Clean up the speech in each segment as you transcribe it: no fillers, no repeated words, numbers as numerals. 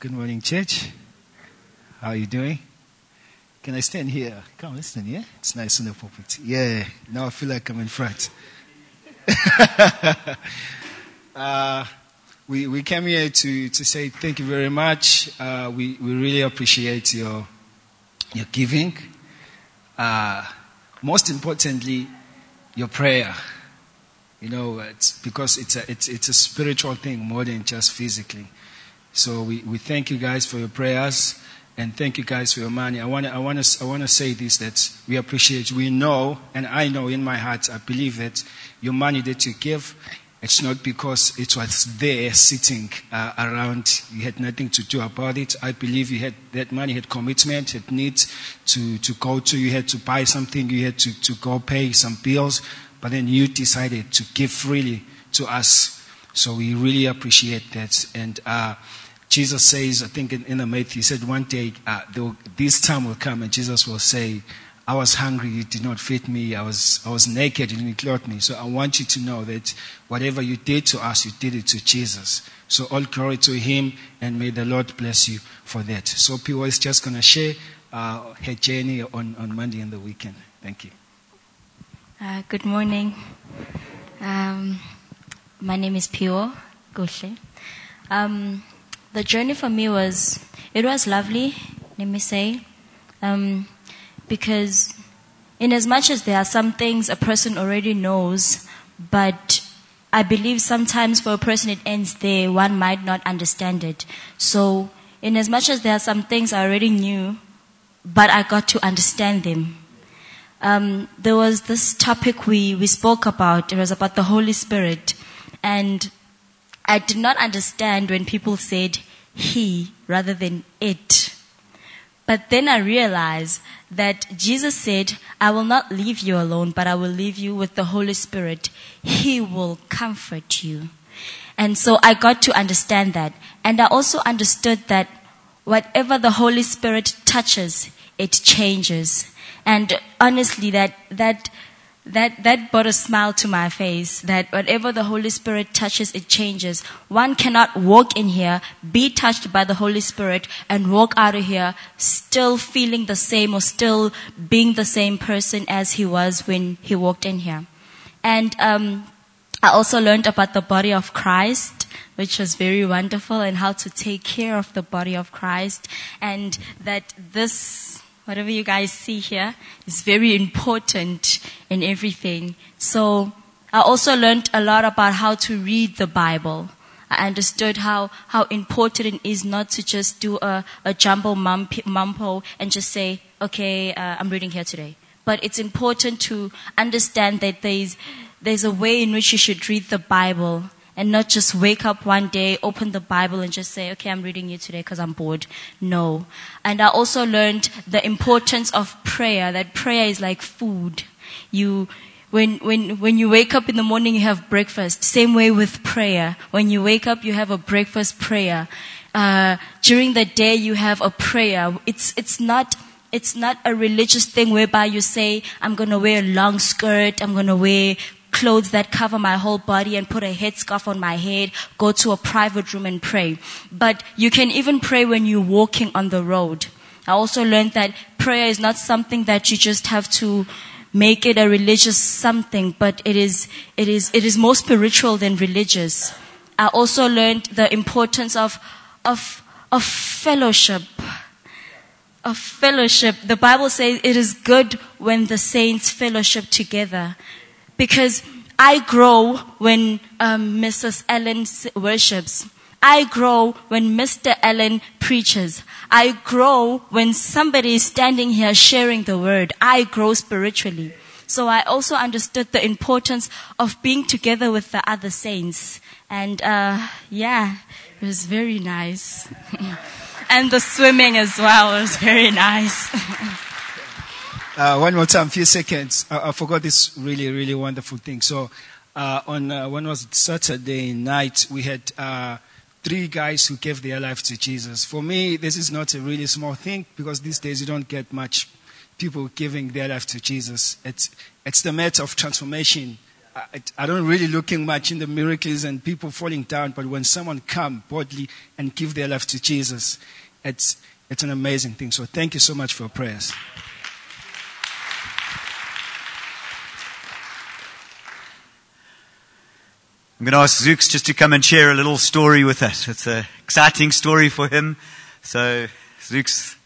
Good morning, church. How are you doing? Can I stand here? Come, let's stand here. It's nice in the pulpit. Yeah, now I feel like I'm in front. We came here to say thank you very much. We really appreciate your giving. Most importantly, your prayer. You know, it's because it's a spiritual thing more than just physically. So we thank you guys for your prayers and thank you guys for your money. I wanna say this, that we appreciate. We know, and I know in my heart, I believe that your money that you give, it's not because it was there sitting around. You had nothing to do about it. I believe you had that money, had commitment, had needs to go to. You had to buy something. You had to go pay some bills. But then you decided to give freely to us. So we really appreciate that. And Jesus says, I think in Matthew, he said one day, this time will come and Jesus will say, I was hungry, you did not feed me. I was naked, you didn't clothe me. So I want you to know that whatever you did to us, you did it to Jesus. So all glory to him, and may the Lord bless you for that. So Piwo is just going to share her journey on Monday and the weekend. Thank you. Good morning. My name is Piwo Goshe. The journey for me was lovely, let me say. Because in as much as there are some things a person already knows, but I believe sometimes for a person it ends there, one might not understand it. So in as much as there are some things I already knew, but I got to understand them. There was this topic we spoke about. It was about the Holy Spirit. And I did not understand when people said he rather than it. But then I realized that Jesus said, I will not leave you alone, but I will leave you with the Holy Spirit. He will comfort you. And so I got to understand that. And I also understood that whatever the Holy Spirit touches, it changes. And honestly, that brought a smile to my face, that whatever the Holy Spirit touches, it changes. One cannot walk in here, be touched by the Holy Spirit, and walk out of here still feeling the same or still being the same person as he was when he walked in here. And I also learned about the body of Christ, which was very wonderful, and how to take care of the body of Christ, and that this... whatever you guys see here is very important in everything. So I also learned a lot about how to read the Bible. I understood how important it is not to just do a jumble mumpo and just say, okay, I'm reading here today. But it's important to understand that there's a way in which you should read the Bible. And not just wake up one day, open the Bible and just say, okay, I'm reading you today because I'm bored. No. And I also learned the importance of prayer, that prayer is like food. When you wake up in the morning, you have breakfast. Same way with prayer. When you wake up, you have a breakfast prayer. During the day, you have a prayer. It's not a religious thing whereby you say, I'm going to wear a long skirt, I'm going to wear clothes that cover my whole body and put a headscarf on my head, go to a private room and pray. But you can even pray when you're walking on the road. I also learned that prayer is not something that you just have to make it a religious something, but it is more spiritual than religious. I also learned the importance of fellowship. Of fellowship. The Bible says it is good when the saints fellowship together. Because I grow when Mrs. Ellen worships. I grow when Mr. Ellen preaches. I grow when somebody is standing here sharing the word. I grow spiritually. So I also understood the importance of being together with the other saints. And it was very nice. And the swimming as well was very nice. One more time, a few seconds. I forgot this really, really wonderful thing. So when was it? Saturday night, we had three guys who gave their life to Jesus. For me, this is not a really small thing because these days you don't get much people giving their life to Jesus. It's the matter of transformation I don't really looking much in the miracles and people falling down, but when someone come boldly and give their life to Jesus, it's an amazing thing. So thank you so much for your prayers. I'm going to ask Zooks just to come and share a little story with us. It's an exciting story for him. So, Zooks.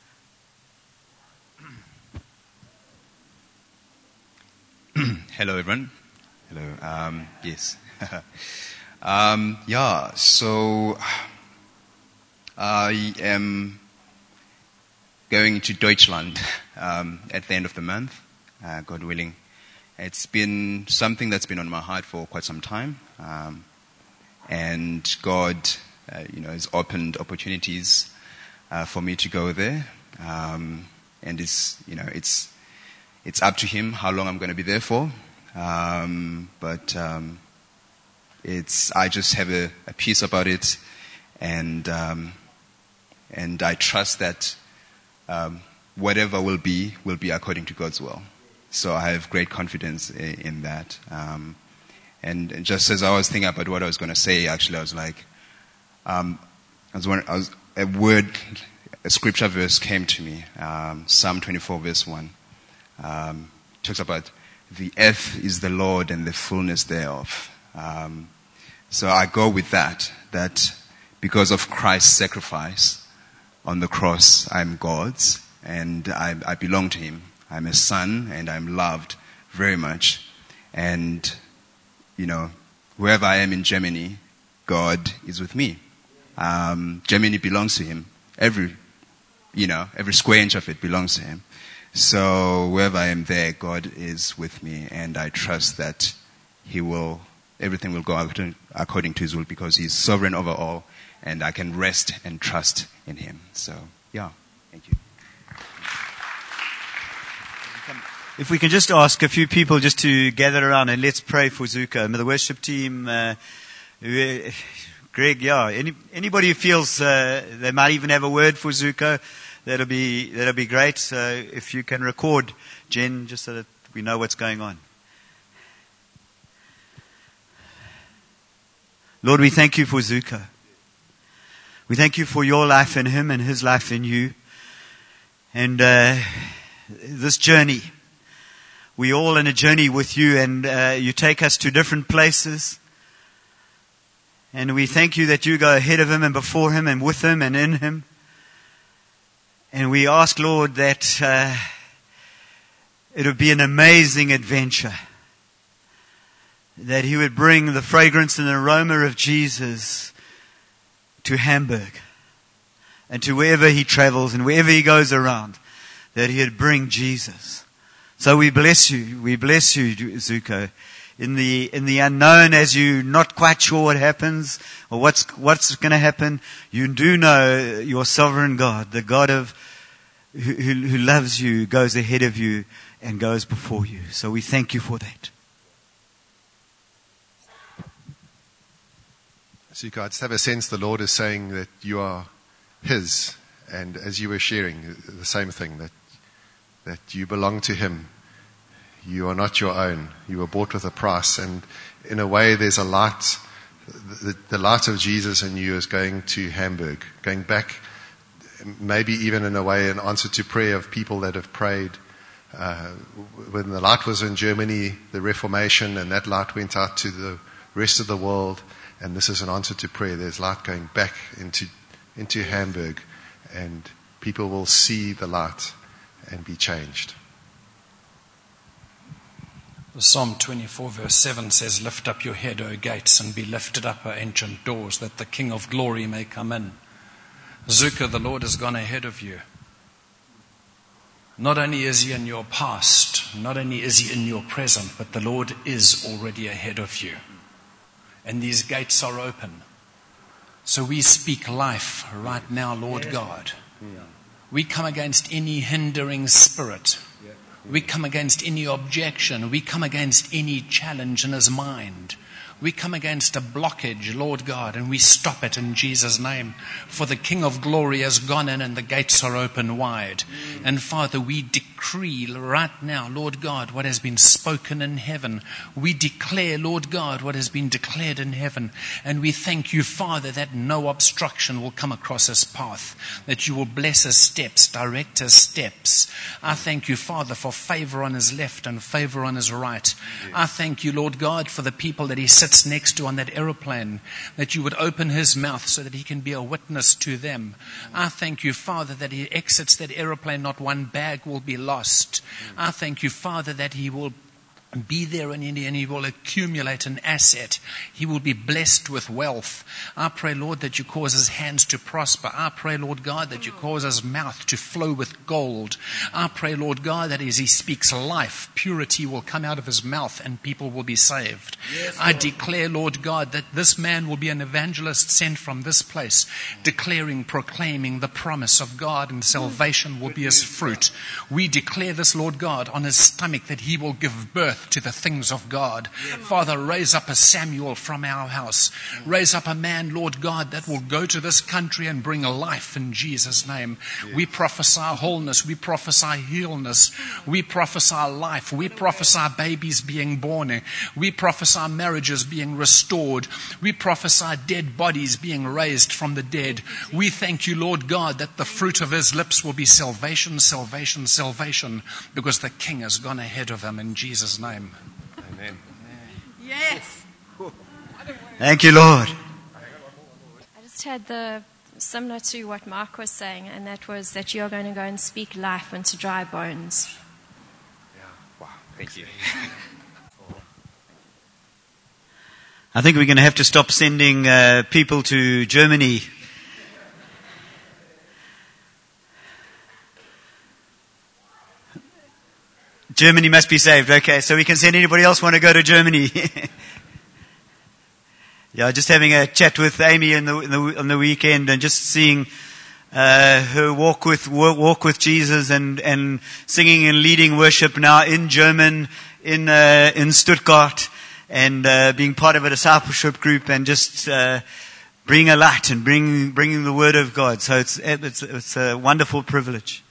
Hello, everyone. Hello. Yes. So I am going to Deutschland at the end of the month, God willing. It's been something that's been on my heart for quite some time. And God, has opened opportunities for me to go there. And it's up to Him how long I'm going to be there for. But I just have a peace about it. And I trust that whatever will be according to God's will. So I have great confidence in that. And just as I was thinking about what I was going to say, actually, I was like, a scripture verse came to me, Psalm 24, verse 1. Talks about the earth is the Lord and the fullness thereof. So I go with that because of Christ's sacrifice on the cross, I'm God's and I belong to Him. I'm a son and I'm loved very much. And, wherever I am in Germany, God is with me. Germany belongs to Him. Every square inch of it belongs to Him. So wherever I am there, God is with me. And I trust that everything will go according to His will because He's sovereign over all and I can rest and trust in Him. So, thank you. If we can just ask a few people just to gather around and let's pray for Zuko. The worship team, Greg, anybody who feels they might even have a word for Zuko, that'll be great. So if you can record, Jen, just so that we know what's going on. Lord, we thank You for Zuko. We thank You for Your life in him and his life in You. And this journey. We're all in a journey with You and You take us to different places. And we thank You that You go ahead of him and before him and with him and in him. And we ask, Lord, that it'll be an amazing adventure. That He would bring the fragrance and the aroma of Jesus to Hamburg. And to wherever he travels and wherever he goes around, that he would bring Jesus. So we bless You. We bless You, Zuko. In the unknown, as you're not quite sure what happens or what's going to happen, you do know Your sovereign God, the God who loves you, goes ahead of you and goes before you. So we thank You for that. Zuko, I just have a sense the Lord is saying that you are His. And as you were sharing, the same thing, that you belong to Him. You are not your own. You were bought with a price. And in a way, there's a light. The light of Jesus in you is going to Hamburg, going back, maybe even in a way, an answer to prayer of people that have prayed. When the light was in Germany, the Reformation, and that light went out to the rest of the world. And this is an answer to prayer. There's light going back into Hamburg. And people will see the light and be changed. Psalm 24 verse 7 says, "Lift up your head, O gates, and be lifted up, O ancient doors, that the King of glory may come in." Zuko, the Lord has gone ahead of you. Not only is He in your past, not only is He in your present, but the Lord is already ahead of you. And these gates are open. So we speak life right now, Lord God. We come against any hindering spirit. We come against any objection. We come against any challenge in his mind. We come against a blockage, Lord God, and we stop it in Jesus' name. For the King of Glory has gone in and the gates are open wide. And Father, we decree right now, Lord God, what has been spoken in heaven. We declare, Lord God, what has been declared in heaven. And we thank you, Father, that no obstruction will come across his path, that you will bless his steps, direct his steps. I thank you, Father, for favor on his left and favor on his right. I thank you, Lord God, for the people that he sits next to on that aeroplane, that you would open his mouth so that he can be a witness to them. I thank you, Father, that he exits that aeroplane, not one bag will be lost. I thank you, Father, that he will be there in India and he will accumulate an asset. He will be blessed with wealth. I pray, Lord, that you cause his hands to prosper. I pray, Lord God, that you cause his mouth to flow with gold. I pray, Lord God, that as he speaks life, purity will come out of his mouth and people will be saved. Yes, I declare, Lord God, that this man will be an evangelist sent from this place, declaring, proclaiming the promise of God, and salvation will be his fruit. We declare this, Lord God, on his stomach, that he will give birth to the things of God. Father, raise up a Samuel from our house. Raise up a man, Lord God, that will go to this country and bring a life in Jesus' name. We prophesy wholeness. We prophesy healness. We prophesy life. We prophesy babies being born. We prophesy marriages being restored. We prophesy dead bodies being raised from the dead. We thank you, Lord God, that the fruit of his lips will be salvation, salvation, salvation, because the King has gone ahead of him in Jesus' name. Amen. Yes. Thank you, Lord. I just had the similar to what Mark was saying, and that was that you're going to go and speak life into dry bones. Yeah. Wow. Thank you. I think we're going to have to stop sending people to Germany. Germany must be saved. Okay, so we can send anybody else want to go to Germany. Yeah, just having a chat with Amy on the weekend, and just seeing her walk with Jesus and singing and leading worship now in German in Stuttgart, and being part of a discipleship group, and just bring a light and bringing the word of God. So it's a wonderful privilege.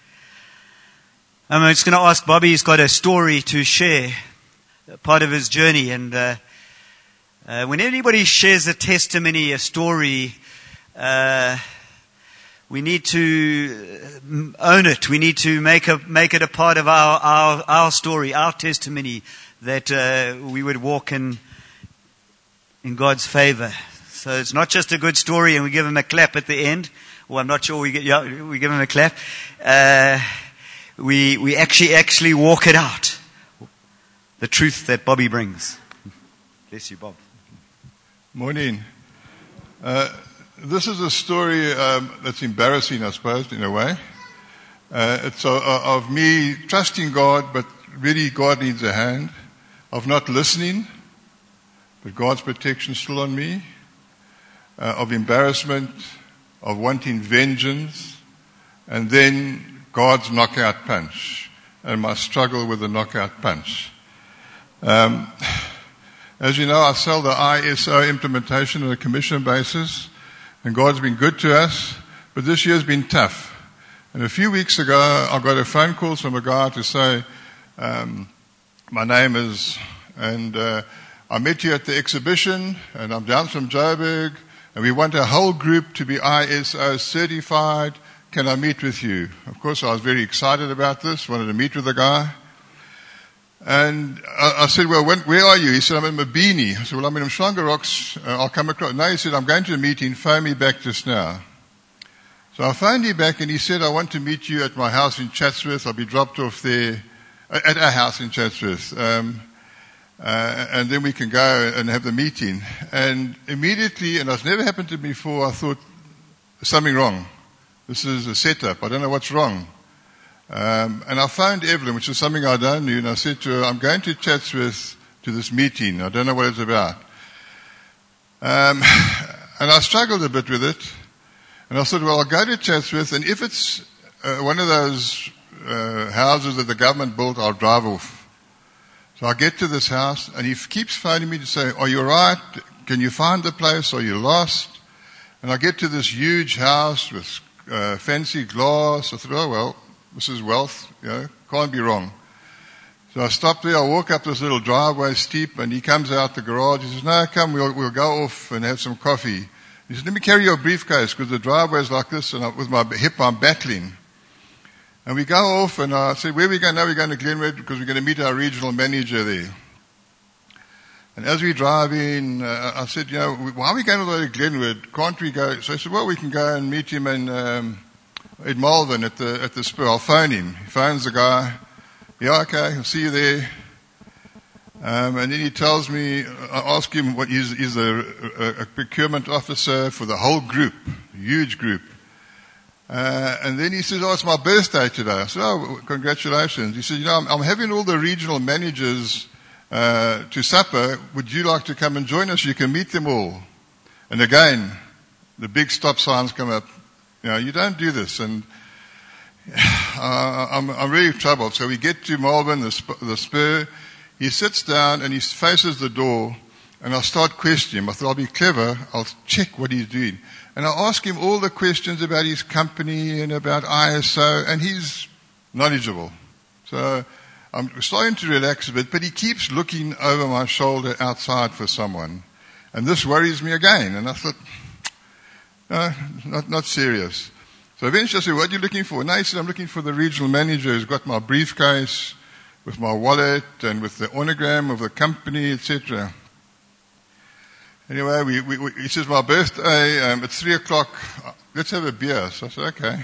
I'm just going to ask Bobby. He's got a story to share, part of his journey. And when anybody shares a testimony, a story, we need to own it. We need to make it a part of our story, our testimony, that we would walk in God's favor. So it's not just a good story, and we give him a clap at the end. Well, I'm not sure we give him a clap. We actually walk it out, the truth that Bobby brings. Bless you, Bob. Morning. This is a story that's embarrassing, I suppose, in a way. It's of me trusting God, but really God needs a hand. Of not listening, but God's protection still on me. Of embarrassment, of wanting vengeance, and then God's knockout punch, and my struggle with the knockout punch. As you know, I sell the ISO implementation on a commission basis, and God's been good to us, but this year's been tough. And a few weeks ago, I got a phone call from a guy to say, my name is, and I met you at the exhibition, and I'm down from Joburg, and we want a whole group to be ISO certified. Can I meet with you? Of course, I was very excited about this, wanted to meet with the guy. And I said, well, where are you? He said, I'm in Mabini. I said, well, I'm in Shlonga Rocks. I'll come across. No, he said, I'm going to a meeting. Phone me back just now. So I phoned him back, and he said, I want to meet you at my house in Chatsworth. I'll be dropped off there, at our house in Chatsworth. And then we can go and have the meeting. And immediately, and it's never happened to me before, I thought, there's something wrong. This is a setup. I don't know what's wrong. And I phoned Evelyn, which is something I don't do, and I said to her, I'm going to Chatsworth to this meeting. I don't know what it's about. And I struggled a bit with it. And I said, well, I'll go to Chatsworth, and if it's one of those houses that the government built, I'll drive off. So I get to this house, and he keeps phoning me to say, are you all right? Can you find the place? Are you lost? And I get to this huge house with fancy glass. I thought, oh, well, this is wealth, you know, can't be wrong. So I stop there, I walk up this little driveway, steep, and he comes out the garage. He says, no, come, we'll go off and have some coffee. He says, let me carry your briefcase, because the driveway's like this, and with my hip I'm battling. And we go off, and I said, where are we going now? We're going to Glenwood, because we're going to meet our regional manager there. And as we drive in, I said, you know, why are we going all the way to Glenwood? Can't we go? So I said, well, we can go and meet him in Malvern at the Spur. I'll phone him. He phones the guy. Yeah, okay, I'll see you there. And then he tells me, I ask him what he's a procurement officer for the whole group, huge group. And then he says, oh, it's my birthday today. I said, oh, congratulations. He said, you know, I'm having all the regional managers to supper. Would you like to come and join us? You can meet them all. And again, the big stop signs come up. You know, you don't do this. And I'm really troubled. So we get to Malvern, the Spur. He sits down and he faces the door. And I start questioning him. I thought, I'll be clever. I'll check what he's doing. And I ask him all the questions about his company and about ISO, and he's knowledgeable. So I'm starting to relax a bit, but he keeps looking over my shoulder outside for someone. And this worries me again. And I thought, no, not serious. So eventually I said, what are you looking for? And he said, I'm looking for the regional manager who's got my briefcase with my wallet and with the autogram of the company, etc. Anyway, he says, my birthday, it's 3:00, let's have a beer. So I said, okay.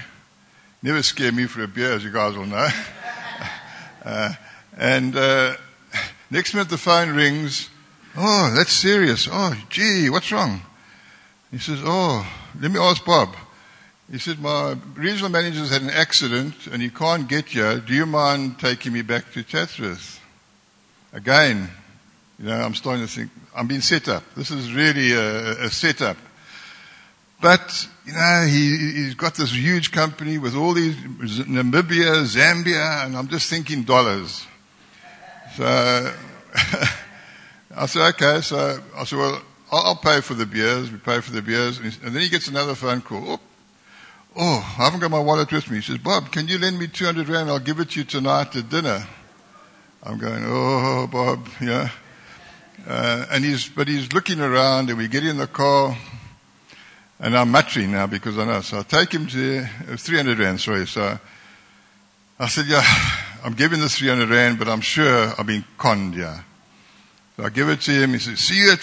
Never scare me for a beer, as you guys will know. Next minute the phone rings. Oh, that's serious. Oh, gee, what's wrong? He says, oh, let me ask Bob. He said, my regional manager's had an accident and he can't get here. Do you mind taking me back to Chatsworth? Again, you know, I'm starting to think, I'm being set up. This is really a setup. But, you know, he's got this huge company with all these, Namibia, Zambia, and I'm just thinking dollars. So I said, okay. So I said, well, I'll pay for the beers. We pay for the beers. And then he gets another phone call. Oh, I haven't got my wallet with me. He says, Bob, can you lend me 200 rand? I'll give it to you tonight at dinner. I'm going, oh, Bob, yeah. But he's looking around, and we get in the car, and I'm muttering now because I know. So I take him to 300 rand, sorry. So I said, yeah, I'm giving this 300 rand, but I'm sure I've been conned, yeah. So I give it to him. He says, see you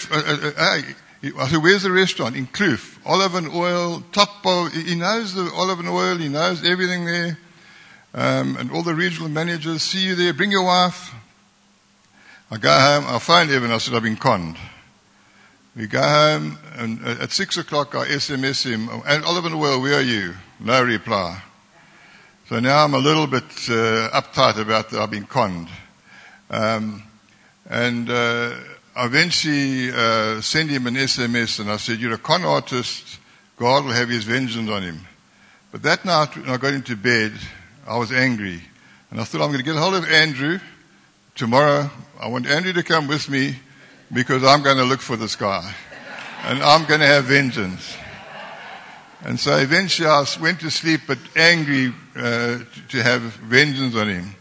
I said, where's the restaurant? In Kloof, Olive and Oil, Topo. He knows the Olive and Oil. He knows everything there. And all the regional managers, see you there. Bring your wife. I go home, I phone Evan, I said, I've been conned. We go home, and at 6:00 I SMS him, and Olive and Oil, where are you? No reply. So now I'm a little bit uptight about that I've been conned. I eventually send him an SMS, and I said, you're a con artist, God will have his vengeance on him. But that night when I got into bed, I was angry, and I thought, I'm going to get a hold of Andrew. Tomorrow, I want Andrew to come with me because I'm going to look for this guy and I'm going to have vengeance. And so eventually I went to sleep, but angry to have vengeance on him.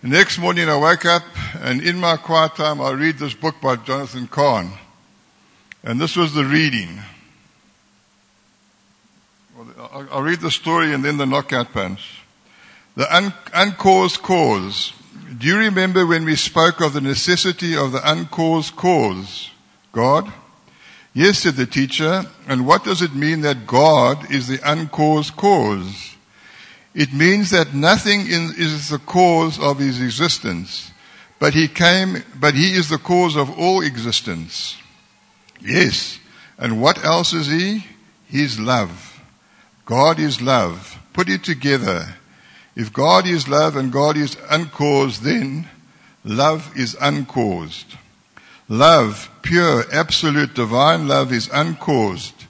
The next morning I woke up, and in my quiet time I read this book by Jonathan Kahn. And this was the reading. I'll read the story and then the knockout punch. The Uncaused Cause. Do you remember when we spoke of the necessity of the uncaused cause, God? Yes, said the teacher. And what does it mean that God is the uncaused cause? It means that nothing is the cause of his existence, but he is the cause of all existence. Yes. And what else is he? His love. God is love. Put it together. If God is love and God is uncaused, then love is uncaused. Love, pure, absolute, divine love is uncaused.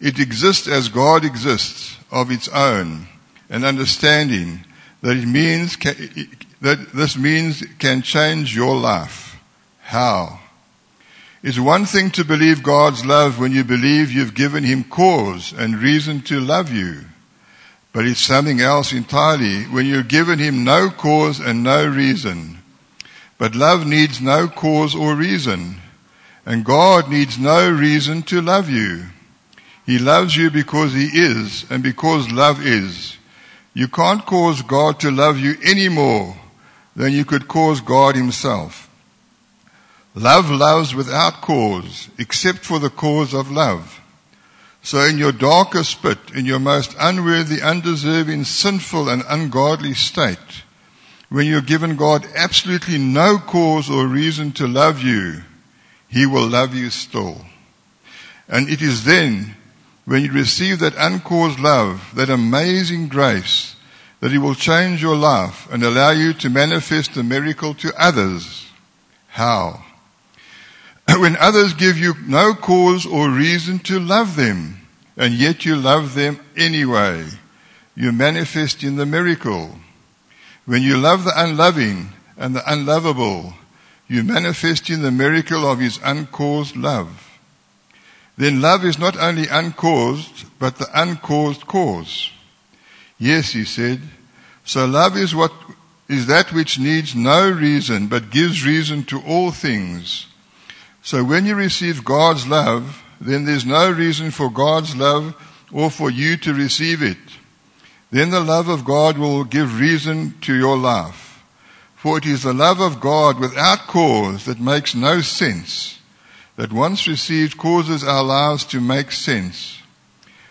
It exists as God exists, of its own, and understanding, that it means that this means can change your life. How? It's one thing to believe God's love when you believe you've given him cause and reason to love you. But it's something else entirely when you've given him no cause and no reason. But love needs no cause or reason. And God needs no reason to love you. He loves you because he is and because love is. You can't cause God to love you any more than you could cause God himself. Love loves without cause, except for the cause of love. So in your darkest pit, in your most unworthy, undeserving, sinful and ungodly state, when you're given God absolutely no cause or reason to love you, he will love you still. And it is then, when you receive that uncaused love, that amazing grace, that he will change your life and allow you to manifest the miracle to others. How? When others give you no cause or reason to love them, and yet you love them anyway, you manifest in the miracle. When you love the unloving and the unlovable, you manifest in the miracle of his uncaused love. Then love is not only uncaused, but the uncaused cause. Yes, he said, so love is what is that which needs no reason, but gives reason to all things. So when you receive God's love, then there's no reason for God's love or for you to receive it. Then the love of God will give reason to your life. For it is the love of God without cause that makes no sense, that once received causes our lives to make sense.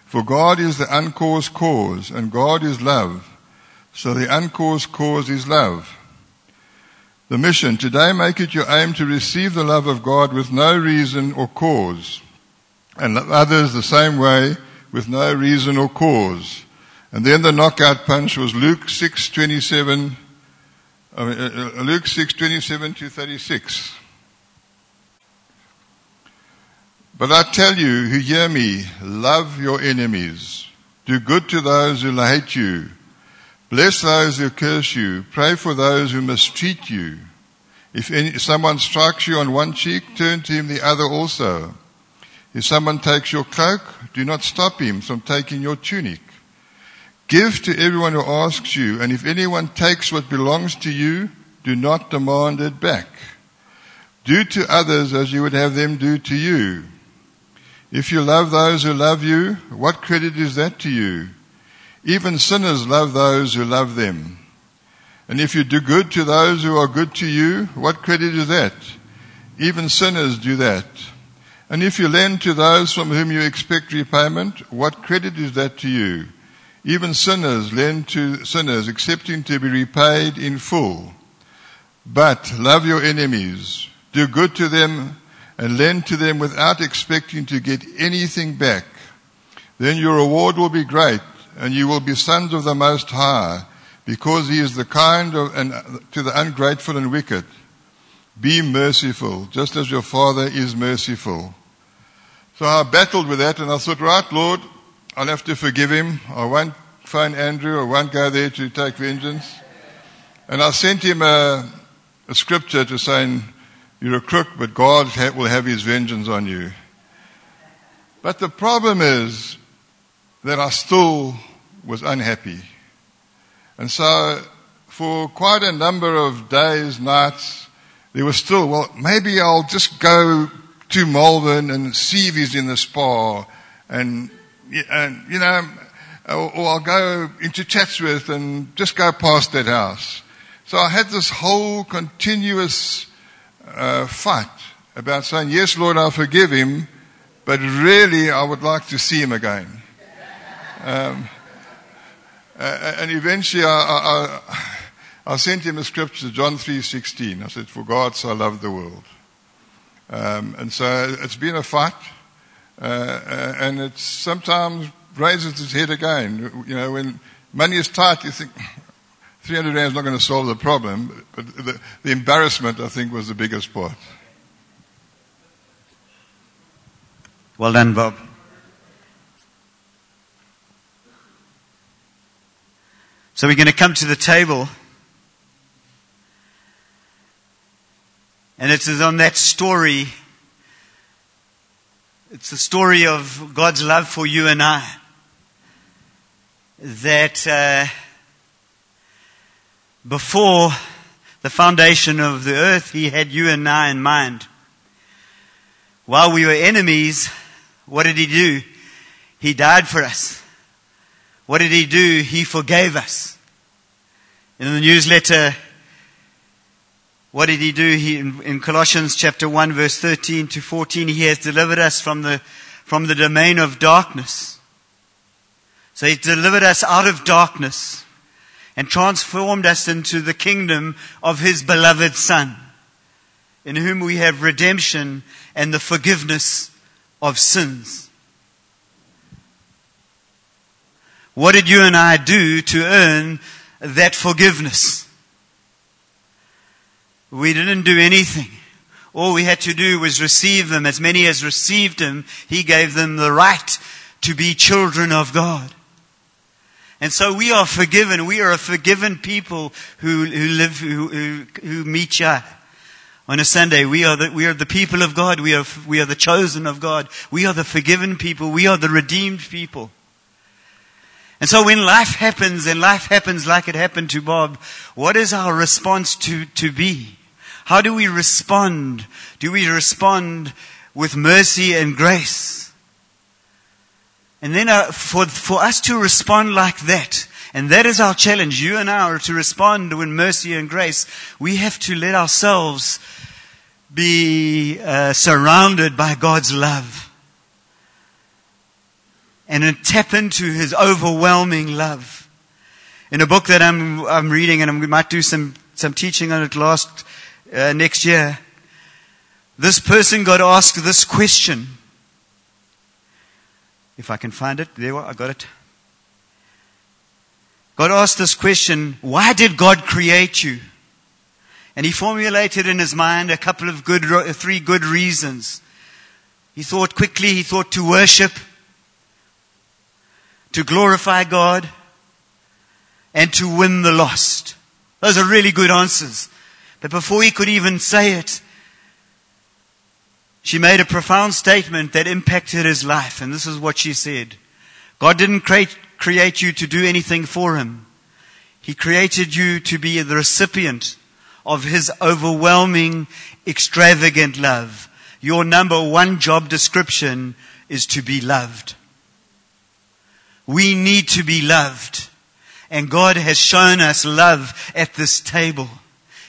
For God is the uncaused cause, and God is love. So the uncaused cause is love. The mission, today make it your aim to receive the love of God with no reason or cause, and love others the same way with no reason or cause. And then the knockout punch was Luke 6:27 to 36. But I tell you who hear me, love your enemies, do good to those who hate you, bless those who curse you, pray for those who mistreat you. If someone strikes you on one cheek, turn to him the other also. If someone takes your cloak, do not stop him from taking your tunic. Give to everyone who asks you, and if anyone takes what belongs to you, do not demand it back. Do to others as you would have them do to you. If you love those who love you, what credit is that to you? Even sinners love those who love them. And if you do good to those who are good to you, what credit is that? Even sinners do that. And if you lend to those from whom you expect repayment, what credit is that to you? Even sinners lend to sinners, expecting to be repaid in full. But love your enemies, do good to them, and lend to them without expecting to get anything back. Then your reward will be great, and you will be sons of the Most High, because he is the kind to the ungrateful and wicked. Be merciful, just as your Father is merciful. So I battled with that, and I thought, right, Lord, I'll have to forgive him. I won't phone Andrew. I won't go there to take vengeance. And I sent him a scripture to saying, you're a crook, but God will have his vengeance on you. But the problem is that I still was unhappy. And so for quite a number of days, nights, there was still, well, maybe I'll just go to Malvern and see if he's in the spa and you know, or I'll go into Chatsworth and just go past that house. So I had this whole continuous fight about saying, yes, Lord, I forgive him, but really I would like to see him again. And eventually I sent him a scripture, John 3:16. I said, for God so loved the world. And so it's been a fight, and it sometimes raises its head again. You know, when money is tight, you think 300 rand is not going to solve the problem, but the embarrassment, I think, was the biggest part. Well done, Bob. So we're going to come to the table. And it is on that story. It's the story of God's love for you and I. That before the foundation of the earth, He had you and I in mind. While we were enemies, what did He do? He died for us. What did He do? He forgave us. In the newsletter, what did He do? In Colossians chapter 1 verse 13 to 14, He has delivered us from the domain of darkness. So He delivered us out of darkness and transformed us into the kingdom of His beloved Son, in whom we have redemption and the forgiveness of sins. What did you and I do to earn that forgiveness? We didn't do anything. All we had to do was receive them. As many as received Him, He gave them the right to be children of God. And so we are forgiven. We are a forgiven people who meet Yah on a Sunday. We are the people of God. We are the chosen of God. We are the forgiven people. We are the redeemed people. And so when life happens, and life happens like it happened to Bob, what is our response to be? How do we respond? Do we respond with mercy and grace? And then for us to respond like that, and that is our challenge, you and I are to respond with mercy and grace, we have to let ourselves be surrounded by God's love and tap into His overwhelming love. In a book that I'm reading, and we might do some teaching on it next year, this person got asked this question. If I can find it, there I got it. God asked this question, why did God create you? And he formulated in his mind three good reasons. He thought quickly, he thought to worship, to glorify God, and to win the lost. Those are really good answers. But before he could even say it, she made a profound statement that impacted his life, and this is what she said. God didn't create you to do anything for Him. He created you to be the recipient of His overwhelming, extravagant love. Your number one job description is to be loved. We need to be loved. And God has shown us love at this table.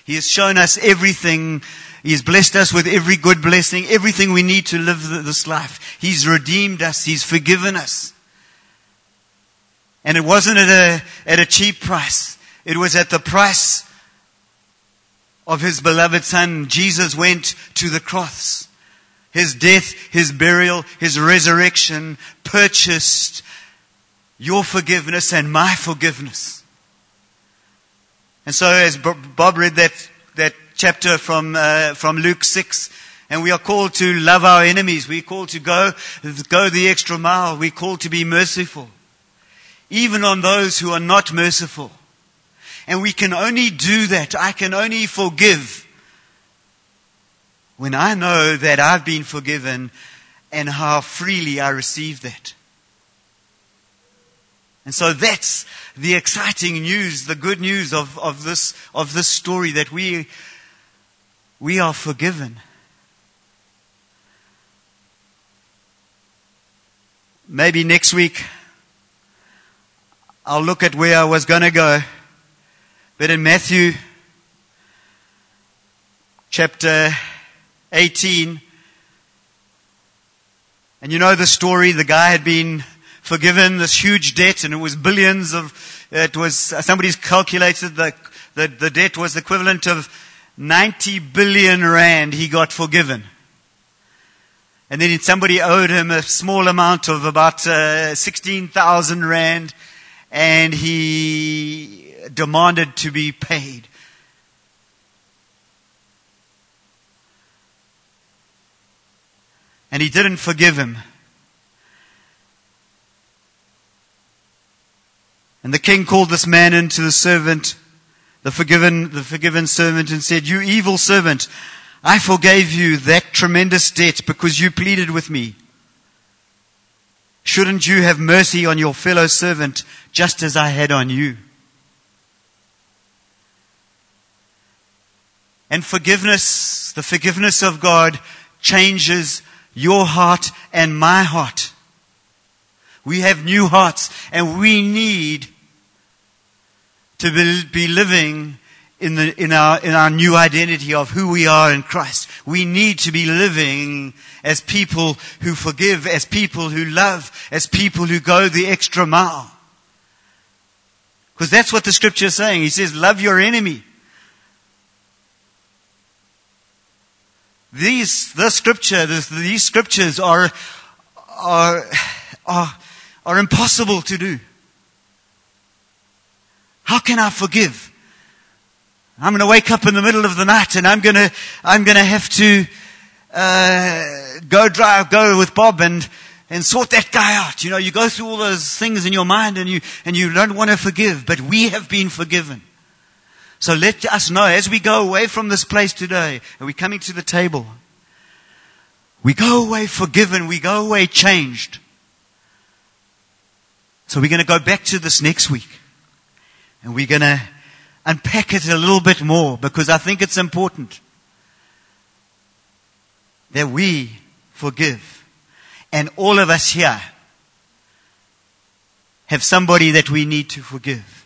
He has shown us everything. He's blessed us with every good blessing, everything we need to live this life. He's redeemed us. He's forgiven us. And it wasn't at a cheap price. It was at the price of His beloved Son. Jesus went to the cross. His death, His burial, His resurrection purchased your forgiveness and my forgiveness. And so as Bob read that chapter from Luke 6, and we are called to love our enemies. We're called to go the extra mile. We're called to be merciful, even on those who are not merciful. And we can only do that. I can only forgive when I know that I've been forgiven and how freely I receive that. And so that's the exciting news, the good news of this story, that we are forgiven. Maybe next week I'll look at where I was going to go. But in Matthew chapter 18, and you know the story, the guy had been forgiven this huge debt, and it was billions of, somebody's calculated the debt was the equivalent of 90 billion rand he got forgiven. And then somebody owed him a small amount of about 16,000 rand. And he demanded to be paid. And he didn't forgive him. And the king called this man into the servant, the forgiven servant, and said, "You evil servant, I forgave you that tremendous debt because you pleaded with me. Shouldn't you have mercy on your fellow servant just as I had on you?" And forgiveness, the forgiveness of God, changes your heart and my heart. We have new hearts, and we need to be living in our new identity of who we are in Christ. We need to be living as people who forgive, as people who love, as people who go the extra mile. Because that's what the scripture is saying. He says, love your enemy. These scriptures are impossible to do. How can I forgive? I'm going to wake up in the middle of the night and I'm going to have to go with Bob and sort that guy out. You know, you go through all those things in your mind and you don't want to forgive, but we have been forgiven. So let us know, as we go away from this place today, and we're coming to the table, we go away forgiven, we go away changed. So we're going to go back to this next week, and we're going to unpack it a little bit more, because I think it's important that we forgive. And all of us here have somebody that we need to forgive.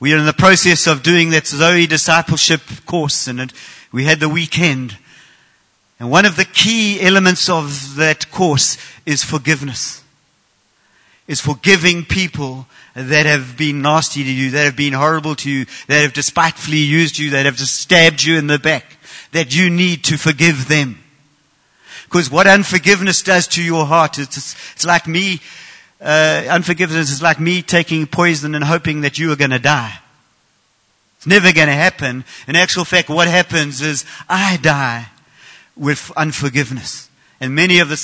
We are in the process of doing that Zoe discipleship course, and we had the weekend. And one of the key elements of that course is forgiveness. Is forgiving people that have been nasty to you, that have been horrible to you, that have despitefully used you, that have just stabbed you in the back, that you need to forgive them. Because what unforgiveness does to your heart, it's like me. Unforgiveness is like me taking poison and hoping that you are going to die. It's never going to happen. In actual fact, what happens is I die with unforgiveness. And many of the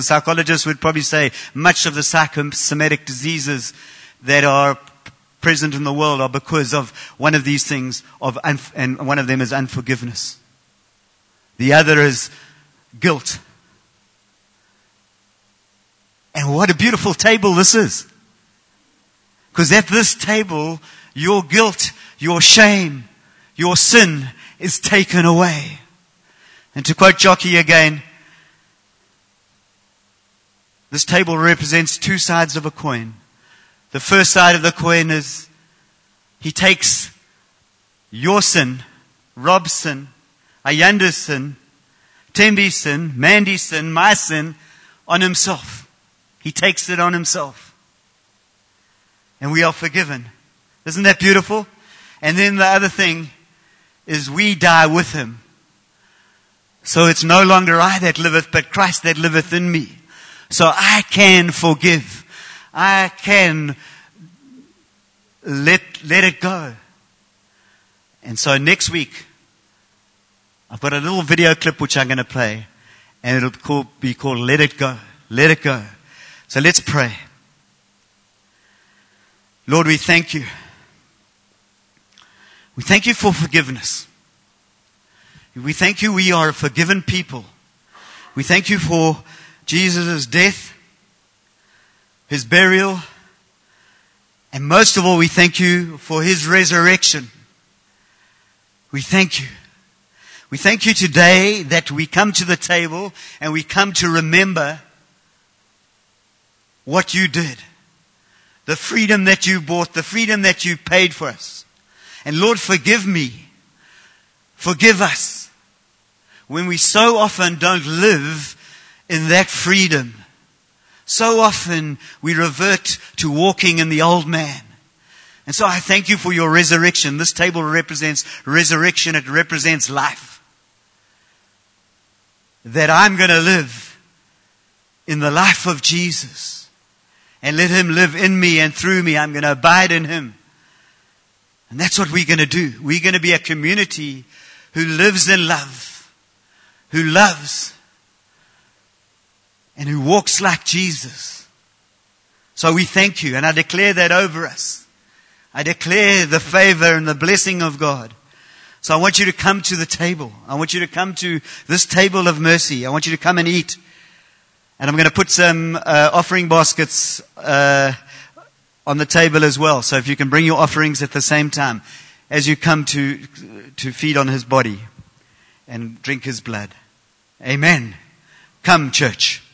psychologists would probably say much of the psychosomatic diseases that are present in the world are because of one of these things, and one of them is unforgiveness. The other is guilt. And what a beautiful table this is. Because at this table, your guilt, your shame, your sin is taken away. And to quote Jockey again, this table represents two sides of a coin. The first side of the coin is he takes your sin, Rob's sin, Ayanda's sin, Tembi's sin, Mandy's sin, my sin on himself. He takes it on himself. And we are forgiven. Isn't that beautiful? And then the other thing is we die with him. So it's no longer I that liveth, but Christ that liveth in me. So I can forgive. I can let it go. And so next week, I've got a little video clip which I'm going to play. And it'll be called Let It Go. Let It Go. So let's pray. Lord, we thank you. We thank you for forgiveness. We thank you we are a forgiven people. We thank you for Jesus' death, his burial, and most of all, we thank you for his resurrection. We thank you. We thank you today that we come to the table and we come to remember what you did, the freedom that you bought, the freedom that you paid for us. And Lord, forgive me, forgive us, when we so often don't live in that freedom. So often we revert to walking in the old man. And so I thank you for your resurrection. This table represents resurrection, it represents life. That I'm going to live in the life of Jesus. And let him live in me and through me. I'm going to abide in him. And that's what we're going to do. We're going to be a community who lives in love, who loves, and who walks like Jesus. So we thank you, and I declare that over us. I declare the favor and the blessing of God. So I want you to come to the table. I want you to come to this table of mercy. I want you to come and eat. And I'm going to put some offering baskets on the table as well. So if you can bring your offerings at the same time as you come to feed on his body and drink his blood. Amen. Come, church.